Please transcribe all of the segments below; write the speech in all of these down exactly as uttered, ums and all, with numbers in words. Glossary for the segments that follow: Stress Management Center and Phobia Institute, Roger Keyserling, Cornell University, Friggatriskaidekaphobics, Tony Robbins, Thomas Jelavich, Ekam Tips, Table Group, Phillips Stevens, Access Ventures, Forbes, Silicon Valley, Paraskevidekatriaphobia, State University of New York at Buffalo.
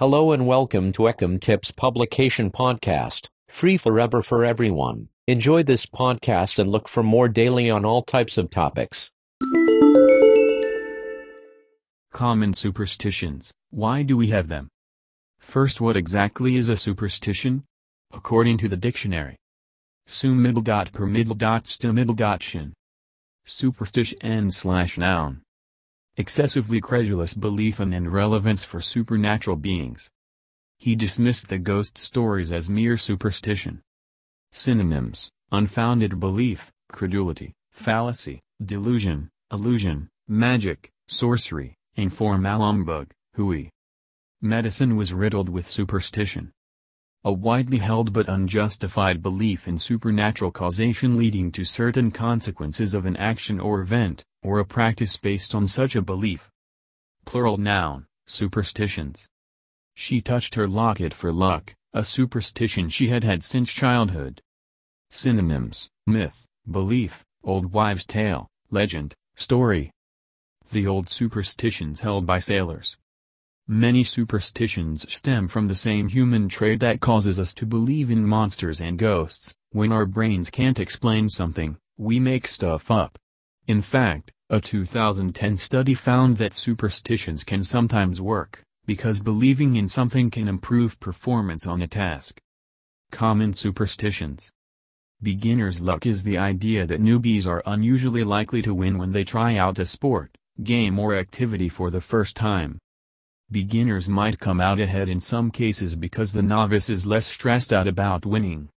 Hello and welcome to Ekam Tips Publication Podcast, free forever for everyone. Enjoy this podcast and look for more daily on all types of topics. Common superstitions. Why do we have them? First, what exactly is a superstition? According to the dictionary, sum middle dot per middle dot sta middle dot shin. Superstition slash noun. Excessively credulous belief in and relevance for supernatural beings. He dismissed the ghost stories as mere superstition. Synonyms: unfounded belief, credulity, fallacy, delusion, illusion, magic, sorcery, informal humbug, hooey. Medicine was riddled with superstition. A widely held but unjustified belief in supernatural causation leading to certain consequences of an action or event, or a practice based on such a belief. Plural noun, superstitions. She touched her locket for luck, a superstition she had had since childhood. Synonyms: myth, belief, old wives' tale, legend, story. The old superstitions held by sailors. Many superstitions stem from the same human trait that causes us to believe in monsters and ghosts. When our brains can't explain something, we make stuff up. In fact, a two thousand ten study found that superstitions can sometimes work, because believing in something can improve performance on a task. Common superstitions. Beginner's luck is the idea that newbies are unusually likely to win when they try out a sport, game or activity for the first time. Beginners might come out ahead in some cases because the novice is less stressed out about winning.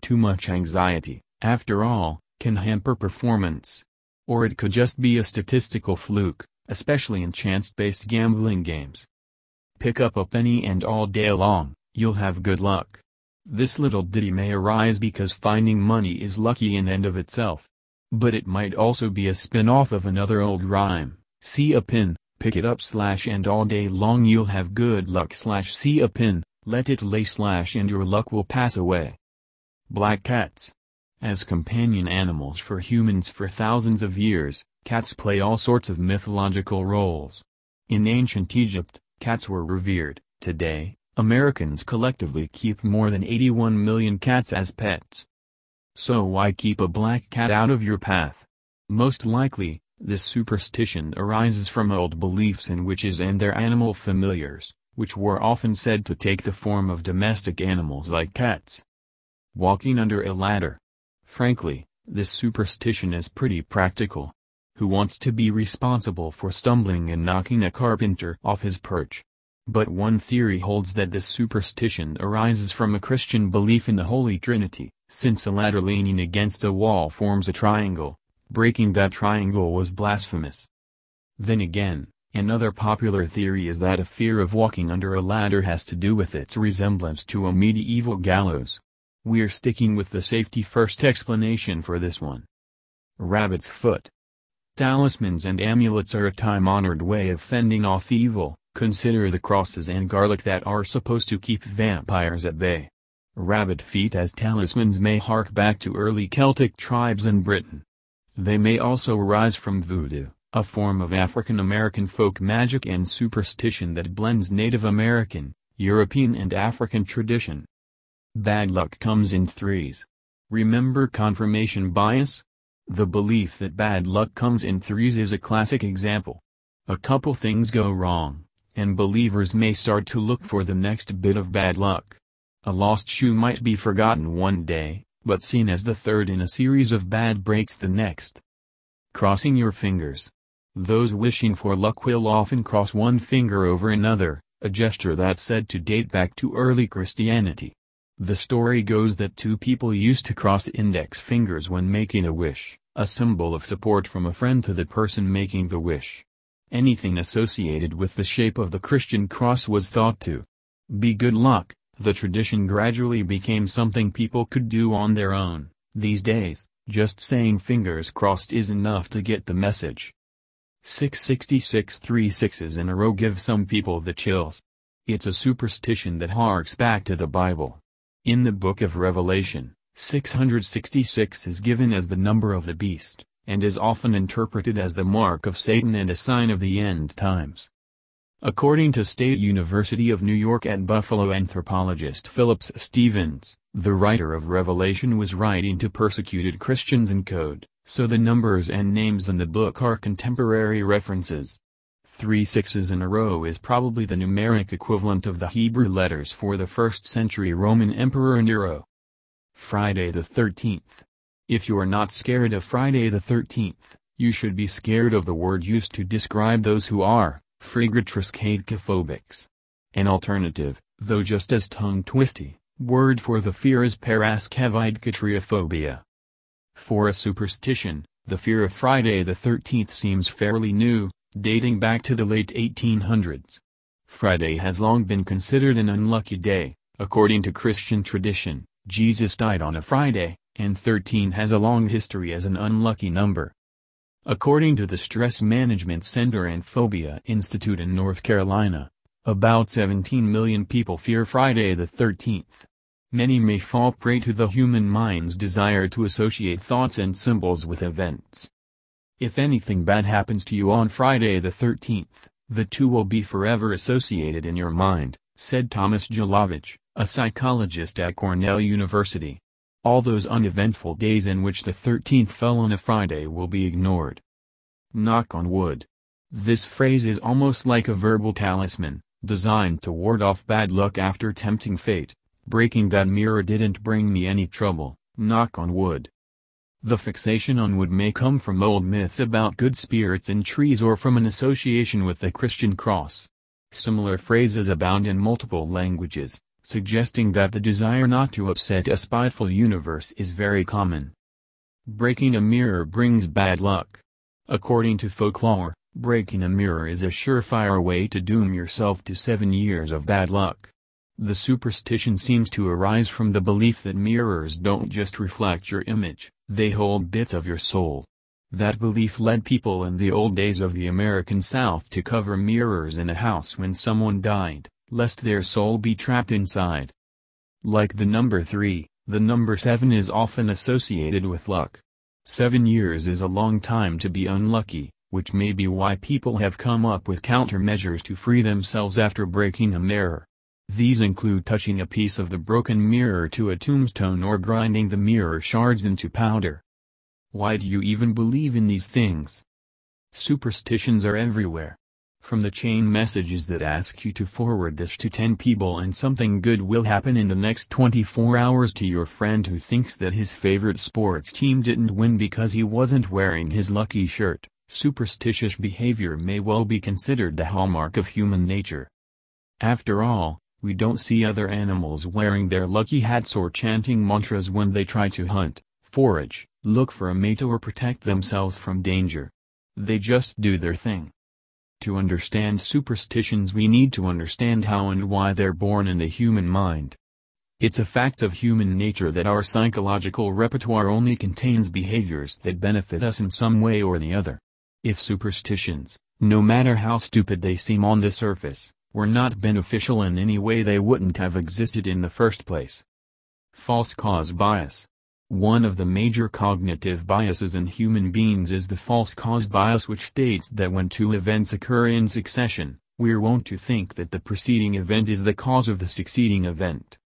Too much anxiety, after all, can hamper performance. Or it could just be a statistical fluke, especially in chance-based gambling games. Pick up a penny and all day long, you'll have good luck. This little ditty may arise because finding money is lucky in and of itself. But it might also be a spin-off of another old rhyme, see a pin. Pick it up slash and all day long you'll have good luck slash see a pin, let it lay slash and your luck will pass away. Black cats. As companion animals for humans for thousands of years, cats play all sorts of mythological roles. In ancient Egypt, cats were revered. Today, Americans collectively keep more than eighty-one million cats as pets. So why keep a black cat out of your path? Most likely, this superstition arises from old beliefs in witches and their animal familiars, which were often said to take the form of domestic animals like cats. Walking under a ladder. Frankly, this superstition is pretty practical. Who wants to be responsible for stumbling and knocking a carpenter off his perch? But one theory holds that this superstition arises from a Christian belief in the Holy Trinity, since a ladder leaning against a wall forms a triangle. Breaking that triangle was blasphemous. Then again, another popular theory is that a fear of walking under a ladder has to do with its resemblance to a medieval gallows. We're sticking with the safety-first explanation for this one. Rabbit's foot. Talismans and amulets are a time-honored way of fending off evil. Consider the crosses and garlic that are supposed to keep vampires at bay. Rabbit feet as talismans may hark back to early Celtic tribes in Britain. They may also arise from voodoo, a form of African American folk magic and superstition that blends Native American, European and African tradition. Bad luck comes in threes. Remember confirmation bias? The belief that bad luck comes in threes is a classic example. A couple things go wrong, and believers may start to look for the next bit of bad luck. A lost shoe might be forgotten one day, but seen as the third in a series of bad breaks the next. Crossing your fingers. Those wishing for luck will often cross one finger over another, a gesture that's said to date back to early Christianity. The story goes that two people used to cross index fingers when making a wish, a symbol of support from a friend to the person making the wish. Anything associated with the shape of the Christian cross was thought to be good luck. The tradition gradually became something people could do on their own. These days, just saying fingers crossed is enough to get the message. six sixty-six three sixes in a row give some people the chills. It's a superstition that harks back to the Bible. In the book of Revelation, six hundred sixty-six is given as the number of the beast, and is often interpreted as the mark of Satan and a sign of the end times. According to State University of New York at Buffalo anthropologist Phillips Stevens, the writer of Revelation was writing to persecuted Christians in code, so the numbers and names in the book are contemporary references. Three sixes in a row is probably the numeric equivalent of the Hebrew letters for the first century Roman Emperor Nero. Friday the thirteenth. If you're not scared of Friday the thirteenth, you should be scared of the word used to describe those who are, Friggatriskaidekaphobics. An alternative, though just as tongue-twisty, word for the fear is Paraskevidekatriaphobia. For a superstition, the fear of Friday the thirteenth seems fairly new, dating back to the late eighteen hundreds. Friday has long been considered an unlucky day. According to Christian tradition, Jesus died on a Friday, and thirteen has a long history as an unlucky number. According to the Stress Management Center and Phobia Institute in North Carolina, about seventeen million people fear Friday the thirteenth. Many may fall prey to the human mind's desire to associate thoughts and symbols with events. If anything bad happens to you on Friday the thirteenth, the two will be forever associated in your mind, said Thomas Jelavich, a psychologist at Cornell University. All those uneventful days in which the thirteenth fell on a Friday will be ignored. Knock on wood. This phrase is almost like a verbal talisman, designed to ward off bad luck after tempting fate. Breaking that mirror didn't bring me any trouble, knock on wood. The fixation on wood may come from old myths about good spirits in trees or from an association with the Christian cross. Similar phrases abound in multiple languages, suggesting that the desire not to upset a spiteful universe is very common. Breaking a mirror brings bad luck. According to folklore, breaking a mirror is a surefire way to doom yourself to seven years of bad luck. The superstition seems to arise from the belief that mirrors don't just reflect your image, they hold bits of your soul. That belief led people in the old days of the American South to cover mirrors in a house when someone died, lest their soul be trapped inside. Like the number three, the number seven is often associated with luck. Seven years is a long time to be unlucky, which may be why people have come up with countermeasures to free themselves after breaking a mirror. These include touching a piece of the broken mirror to a tombstone or grinding the mirror shards into powder. Why do you even believe in these things? Superstitions are everywhere. From the chain messages that ask you to forward this to ten people and something good will happen in the next twenty-four hours to your friend who thinks that his favorite sports team didn't win because he wasn't wearing his lucky shirt, superstitious behavior may well be considered the hallmark of human nature. After all, we don't see other animals wearing their lucky hats or chanting mantras when they try to hunt, forage, look for a mate or protect themselves from danger. They just do their thing. To understand superstitions we need to understand how and why they're born in the human mind. It's a fact of human nature that our psychological repertoire only contains behaviors that benefit us in some way or the other. If superstitions, no matter how stupid they seem on the surface, were not beneficial in any way they wouldn't have existed in the first place. False cause bias. One of the major cognitive biases in human beings is the false cause bias, which states that when two events occur in succession, we're wont to think that the preceding event is the cause of the succeeding event.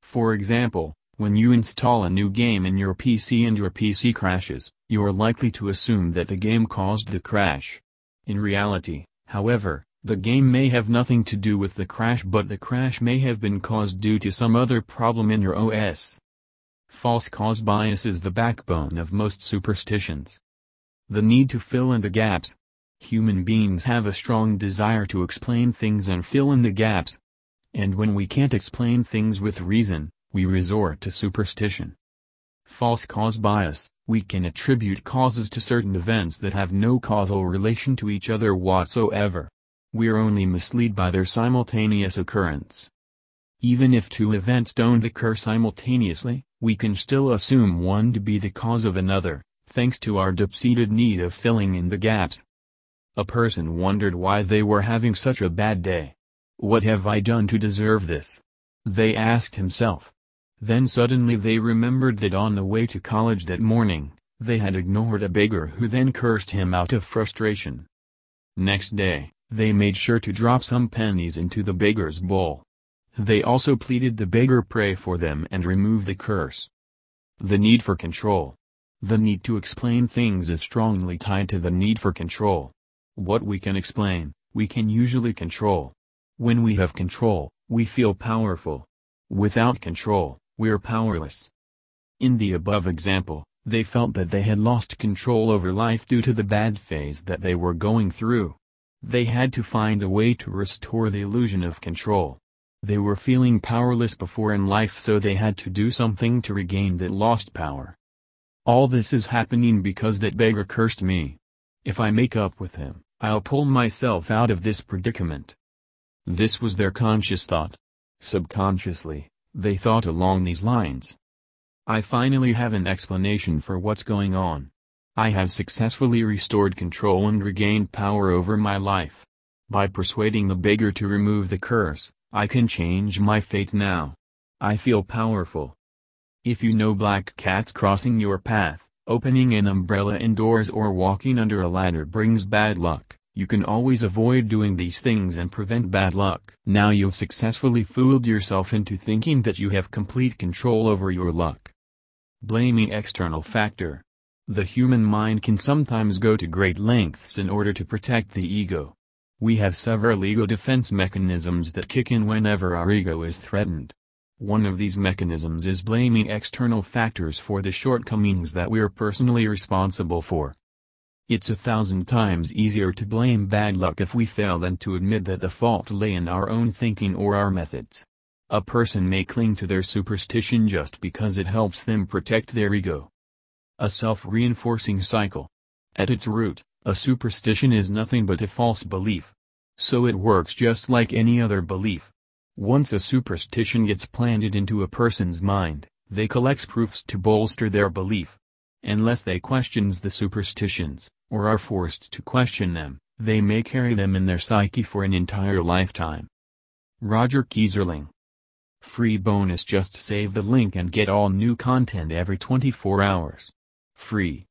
For example, when you install a new game in your P C and your P C crashes, you're likely to assume that the game caused the crash. In reality, however, the game may have nothing to do with the crash, but the crash may have been caused due to some other problem in your O S. False cause bias is the backbone of most superstitions. The need to fill in the gaps. Human beings have a strong desire to explain things and fill in the gaps. And when we can't explain things with reason, we resort to superstition. False cause bias. We can attribute causes to certain events that have no causal relation to each other whatsoever. We're only misled by their simultaneous occurrence. Even if two events don't occur simultaneously, we can still assume one to be the cause of another, thanks to our deep-seated need of filling in the gaps. A person wondered why they were having such a bad day. What have I done to deserve this? They asked himself. Then suddenly they remembered that on the way to college that morning, they had ignored a beggar who then cursed him out of frustration. Next day, They made sure to drop some pennies into the beggar's bowl. They also pleaded the beggar pray for them and remove the curse. The need for control. The need to explain things is strongly tied to the need for control. What we can explain, we can usually control. When we have control, we feel powerful. Without control, we're powerless. In the above example, they felt that they had lost control over life due to the bad phase that they were going through. They had to find a way to restore the illusion of control. They were feeling powerless before in life, so they had to do something to regain that lost power. All this is happening because that beggar cursed me. If I make up with him, I'll pull myself out of this predicament. This was their conscious thought. Subconsciously, they thought along these lines. I finally have an explanation for what's going on. I have successfully restored control and regained power over my life. By persuading the beggar to remove the curse, I can change my fate now. I feel powerful. If you know black cats crossing your path, opening an umbrella indoors, or walking under a ladder brings bad luck, you can always avoid doing these things and prevent bad luck. Now you've successfully fooled yourself into thinking that you have complete control over your luck. Blaming external factor. The human mind can sometimes go to great lengths in order to protect the ego. We have several ego defense mechanisms that kick in whenever our ego is threatened. One of these mechanisms is blaming external factors for the shortcomings that we're personally responsible for. It's a thousand times easier to blame bad luck if we fail than to admit that the fault lay in our own thinking or our methods. A person may cling to their superstition just because it helps them protect their ego. A self-reinforcing cycle. At its root, a superstition is nothing but a false belief. So it works just like any other belief. Once a superstition gets planted into a person's mind, they collect proofs to bolster their belief. Unless they question the superstitions, or are forced to question them, they may carry them in their psyche for an entire lifetime. Roger Keyserling. Free bonus. Just save the link and get all new content every twenty-four hours. Free.